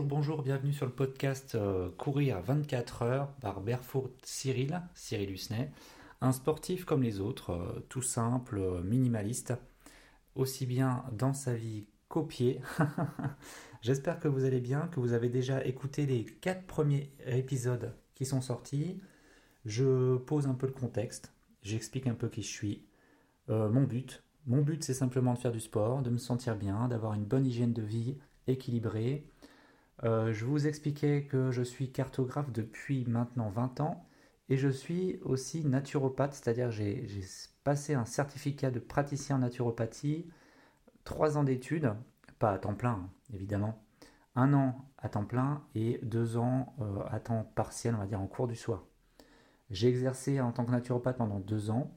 Bonjour, bienvenue sur le podcast Courir 24 heures par Berfoult Cyril, Cyril Husnet, un sportif comme les autres, tout simple, minimaliste, aussi bien dans sa vie qu'au pied. J'espère que vous allez bien, que vous avez déjà écouté les 4 premiers épisodes qui sont sortis. Je pose un peu le contexte, j'explique un peu qui je suis, mon but c'est simplement de faire du sport, de me sentir bien, d'avoir une bonne hygiène de vie équilibrée. Je vous expliquais que je suis cartographe depuis maintenant 20 ans et je suis aussi naturopathe, c'est-à-dire j'ai passé un certificat de praticien en naturopathie, 3 ans d'études, pas à temps plein évidemment, 1 an à temps plein et 2 ans à temps partiel, on va dire en cours du soir. J'ai exercé en tant que naturopathe pendant 2 ans,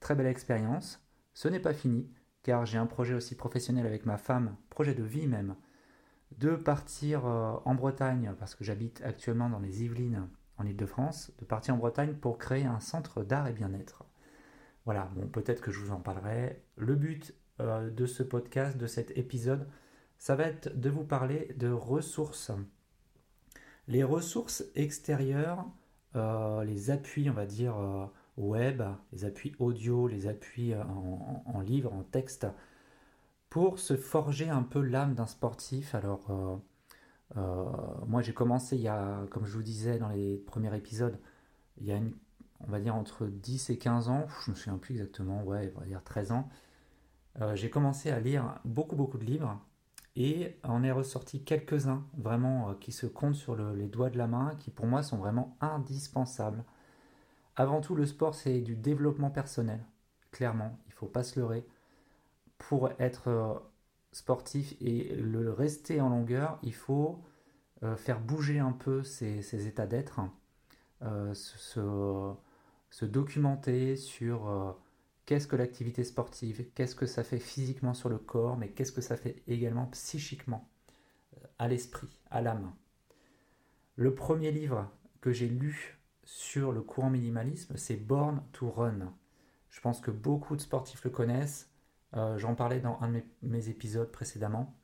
très belle expérience, ce n'est pas fini car j'ai un projet aussi professionnel avec ma femme, projet de vie même, de partir en Bretagne, parce que j'habite actuellement dans les Yvelines en Île-de-France, de partir en Bretagne pour créer un centre d'art et bien-être. Voilà, bon, peut-être que je vous en parlerai. Le but de ce podcast, de cet épisode, ça va être de vous parler de ressources. Les ressources extérieures, les appuis, on va dire, web, les appuis audio, les appuis en livre, en texte, pour se forger un peu l'âme d'un sportif. Alors, moi j'ai commencé il y a, comme je vous disais dans les premiers épisodes, il y a on va dire entre 10 et 15 ans, je me souviens plus exactement, ouais, on va dire 13 ans, j'ai commencé à lire beaucoup de livres et en est ressorti quelques-uns vraiment qui se comptent sur les doigts de la main, qui pour moi sont vraiment indispensables. Avant tout, le sport c'est du développement personnel, clairement, il ne faut pas se leurrer. Pour être sportif et le rester en longueur, il faut faire bouger un peu ses états d'être, se documenter sur qu'est-ce que l'activité sportive, qu'est-ce que ça fait physiquement sur le corps, mais qu'est-ce que ça fait également psychiquement, à l'esprit, à l'âme. Le premier livre que j'ai lu sur le courant minimalisme, c'est Born to Run. Je pense que beaucoup de sportifs le connaissent. J'en parlais dans un de mes épisodes précédemment,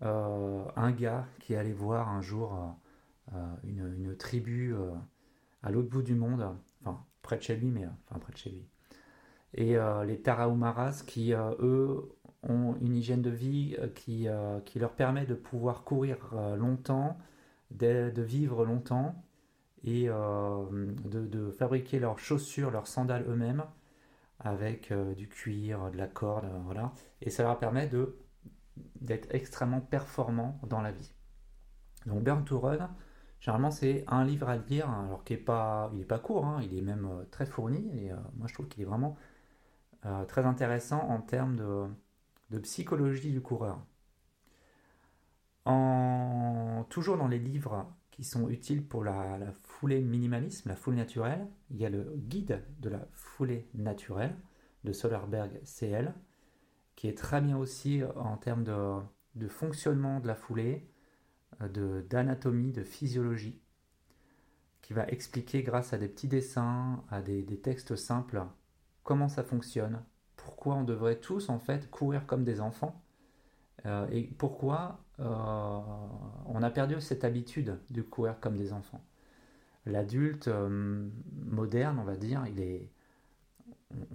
un gars qui allait voir un jour une tribu à l'autre bout du monde, enfin près de chez lui, et les Tarahumaras qui eux ont une hygiène de vie qui leur permet de pouvoir courir longtemps, de vivre longtemps et de fabriquer leurs chaussures, leurs sandales eux-mêmes, avec du cuir, de la corde, voilà. Et ça leur permet d'être extrêmement performants dans la vie. Donc Burn to Run, généralement c'est un livre à lire, alors qu'il n'est pas court, hein, il est même très fourni, et moi je trouve qu'il est vraiment très intéressant en termes de psychologie du coureur. Toujours dans les livres qui sont utiles pour la foulée minimalisme, la foulée naturelle. Il y a le guide de la foulée naturelle de Solarberg CL, qui est très bien aussi en termes de fonctionnement de la foulée, d'anatomie, de physiologie, qui va expliquer grâce à des petits dessins, à des textes simples, comment ça fonctionne, pourquoi on devrait tous en fait courir comme des enfants, et pourquoi on a perdu cette habitude de courir comme des enfants. L'adulte moderne, on va dire,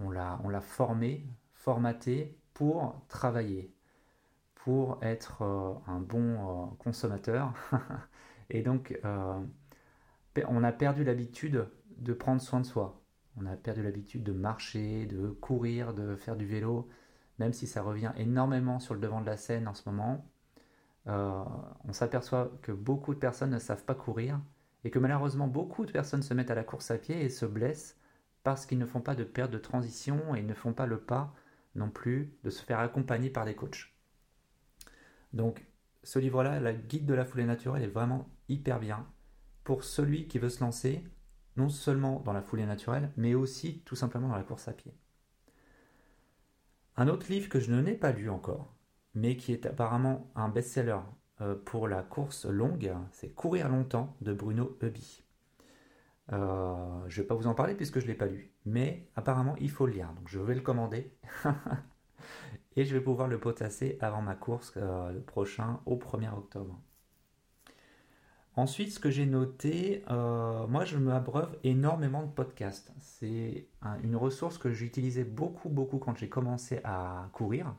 on l'a formaté pour travailler, pour être un bon consommateur. Et donc, on a perdu l'habitude de prendre soin de soi. On a perdu l'habitude de marcher, de courir, de faire du vélo, même si ça revient énormément sur le devant de la scène en ce moment. On s'aperçoit que beaucoup de personnes ne savent pas courir et que malheureusement beaucoup de personnes se mettent à la course à pied et se blessent parce qu'ils ne font pas de période de transition et ils ne font pas le pas non plus de se faire accompagner par des coachs. Donc ce livre-là, le guide de la foulée naturelle, est vraiment hyper bien pour celui qui veut se lancer non seulement dans la foulée naturelle mais aussi tout simplement dans la course à pied. Un autre livre que je n'ai pas lu encore, mais qui est apparemment un best-seller pour la course longue, c'est Courir longtemps de Bruno Eby. Je ne vais pas vous en parler puisque je ne l'ai pas lu, mais apparemment il faut le lire, donc je vais le commander et je vais pouvoir le potasser avant ma course le prochain au 1er octobre. Ensuite, ce que j'ai noté, moi je m'abreuve énormément de podcasts. C'est une ressource que j'utilisais beaucoup quand j'ai commencé à courir,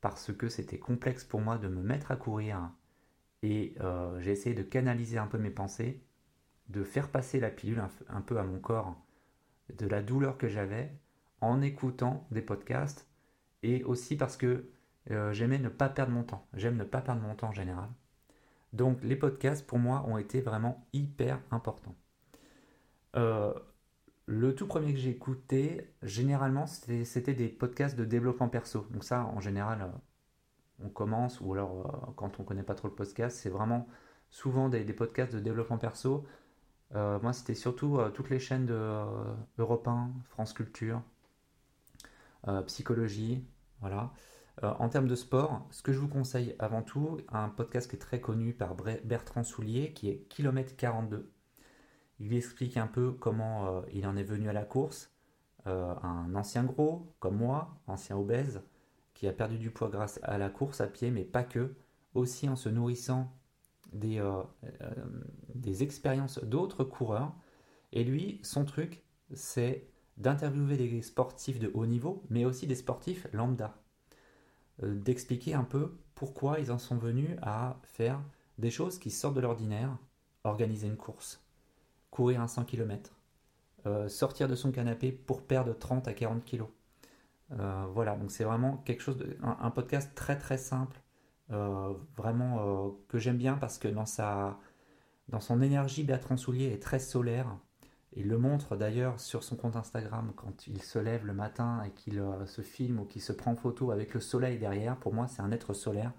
parce que c'était complexe pour moi de me mettre à courir, et j'ai essayé de canaliser un peu mes pensées, de faire passer la pilule un peu à mon corps, de la douleur que j'avais, en écoutant des podcasts, et aussi parce que j'aimais ne pas perdre mon temps. J'aime ne pas perdre mon temps en général. Donc les podcasts pour moi ont été vraiment hyper importants. Le tout premier que j'ai écouté, généralement c'était des podcasts de développement perso. Donc ça en général on commence, ou alors quand on connaît pas trop le podcast, c'est vraiment souvent des podcasts de développement perso. Moi c'était surtout toutes les chaînes de Europe 1, France Culture, Psychologie, voilà. En termes de sport, ce que je vous conseille avant tout, un podcast qui est très connu par Bertrand Soulier, qui est Kilomètre 42. Il explique un peu comment il en est venu à la course. Un ancien gros, comme moi, ancien obèse, qui a perdu du poids grâce à la course à pied, mais pas que, aussi en se nourrissant des expériences d'autres coureurs. Et lui, son truc, c'est d'interviewer des sportifs de haut niveau, mais aussi des sportifs lambda, d'expliquer un peu pourquoi ils en sont venus à faire des choses qui sortent de l'ordinaire, organiser une course, courir un 100 km, sortir de son canapé pour perdre 30 à 40 kg. Voilà, donc c'est vraiment quelque chose un podcast très simple, vraiment que j'aime bien parce que dans son énergie, Bertrand Soulier est très solaire. Il le montre d'ailleurs sur son compte Instagram quand il se lève le matin et qu'il se filme ou qu'il se prend en photo avec le soleil derrière. Pour moi, c'est un être solaire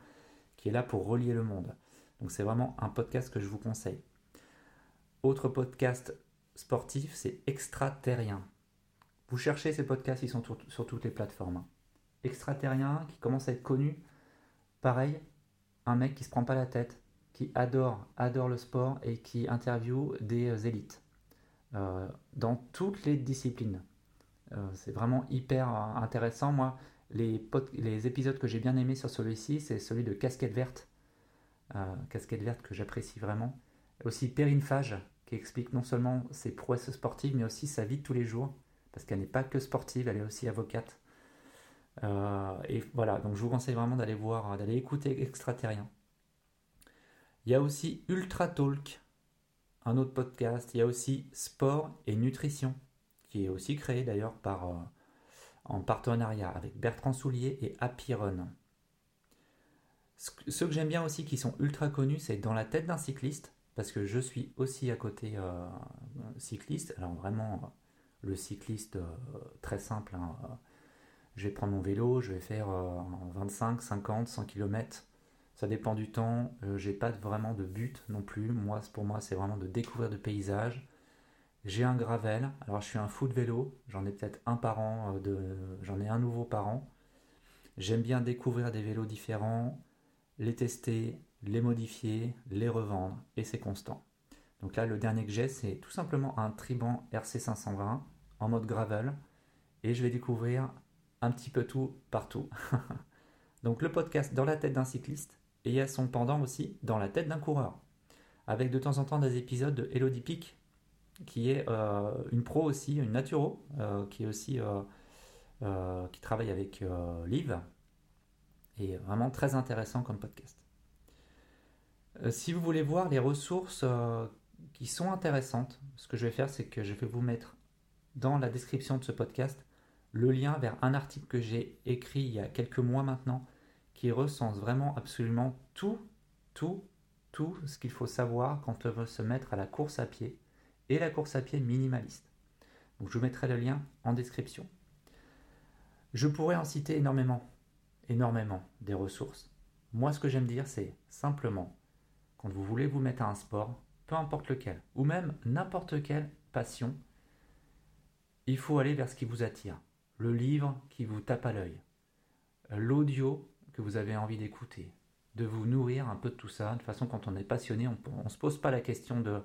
qui est là pour relier le monde. Donc c'est vraiment un podcast que je vous conseille. Autre podcast sportif, c'est Extraterrien. Vous cherchez ces podcasts, ils sont sur toutes les plateformes. Extraterrien qui commence à être connu. Pareil, un mec qui se prend pas la tête, qui adore le sport et qui interviewe des élites. Dans toutes les disciplines. C'est vraiment hyper intéressant. Moi, les épisodes que j'ai bien aimés sur celui-ci, c'est celui de Casquette verte. Casquette verte que j'apprécie vraiment. Aussi Périne Fage, qui explique non seulement ses prouesses sportives, mais aussi sa vie de tous les jours. Parce qu'elle n'est pas que sportive, elle est aussi avocate. Et voilà, donc je vous conseille vraiment d'aller écouter Extraterrien. Il y a aussi Ultra Talk, un autre podcast. Il y a aussi Sport et Nutrition, qui est aussi créé d'ailleurs en partenariat avec Bertrand Soulier et Happy Run. Ceux que j'aime bien aussi, qui sont ultra connus, c'est Dans la tête d'un cycliste, parce que je suis aussi à côté cycliste. Alors vraiment, le cycliste très simple, hein. Je vais prendre mon vélo, je vais faire 25, 50, 100 km. Ça dépend du temps, j'ai pas vraiment de but non plus. Moi, pour moi, c'est vraiment de découvrir de paysages. J'ai un gravel, alors je suis un fou de vélo, j'en ai peut-être un par an, j'en ai un nouveau par an. J'aime bien découvrir des vélos différents, les tester, les modifier, les revendre, et c'est constant. Donc là, le dernier que j'ai, c'est tout simplement un Triban RC520 en mode gravel, et je vais découvrir un petit peu tout, partout. Donc le podcast Dans la tête d'un cycliste, et il y a son pendant aussi, Dans la tête d'un coureur, avec de temps en temps des épisodes de Élodie Pic, qui est une pro aussi, une naturo, qui est aussi qui travaille avec Liv, et vraiment très intéressant comme podcast. Si vous voulez voir les ressources qui sont intéressantes, ce que je vais faire, c'est que je vais vous mettre dans la description de ce podcast le lien vers un article que j'ai écrit il y a quelques mois maintenant, qui recense vraiment absolument tout ce qu'il faut savoir quand on veut se mettre à la course à pied, et la course à pied minimaliste. Donc je vous mettrai le lien en description. Je pourrais en citer énormément des ressources. Moi, ce que j'aime dire, c'est simplement, quand vous voulez vous mettre à un sport, peu importe lequel, ou même n'importe quelle passion, il faut aller vers ce qui vous attire. Le livre qui vous tape à l'œil, l'audio que vous avez envie d'écouter, de vous nourrir un peu de tout ça. De toute façon, quand on est passionné, on ne se pose pas la question de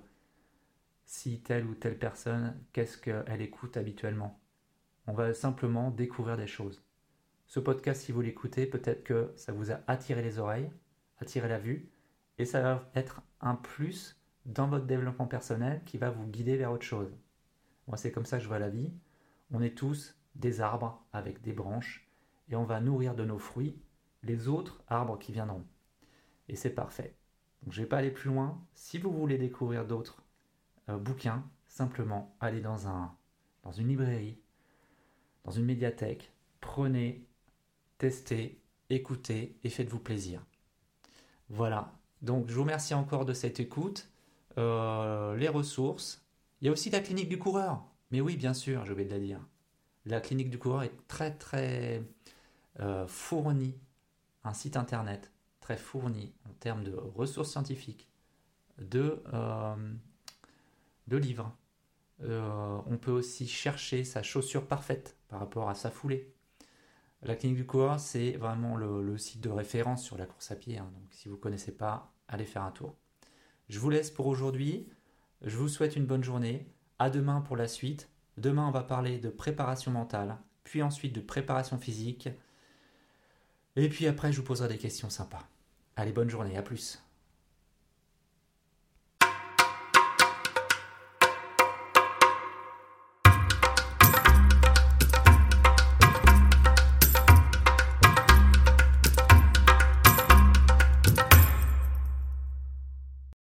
si telle ou telle personne, qu'est-ce qu'elle écoute habituellement. On va simplement découvrir des choses. Ce podcast, si vous l'écoutez, peut-être que ça vous a attiré les oreilles, attiré la vue, et ça va être un plus dans votre développement personnel qui va vous guider vers autre chose. Moi, c'est comme ça que je vois la vie. On est tous des arbres avec des branches et on va nourrir de nos fruits les autres arbres qui viendront. Et c'est parfait. Donc, je ne vais pas aller plus loin. Si vous voulez découvrir d'autres bouquins, simplement allez dans une librairie, dans une médiathèque, prenez, testez, écoutez et faites-vous plaisir. Voilà. Donc, je vous remercie encore de cette écoute. Les ressources. Il y a aussi la clinique du coureur. Mais oui, bien sûr, j'ai oublié de la dire. La clinique du coureur est très fournie. Un site internet très fourni en termes de ressources scientifiques, de livres. On peut aussi chercher sa chaussure parfaite par rapport à sa foulée. La clinique du coureur, c'est vraiment le site de référence sur la course à pied. Hein, donc, si vous ne connaissez pas, allez faire un tour. Je vous laisse pour aujourd'hui. Je vous souhaite une bonne journée. À demain pour la suite. Demain, on va parler de préparation mentale, puis ensuite de préparation physique. Et puis après, je vous poserai des questions sympas. Allez, bonne journée, à plus.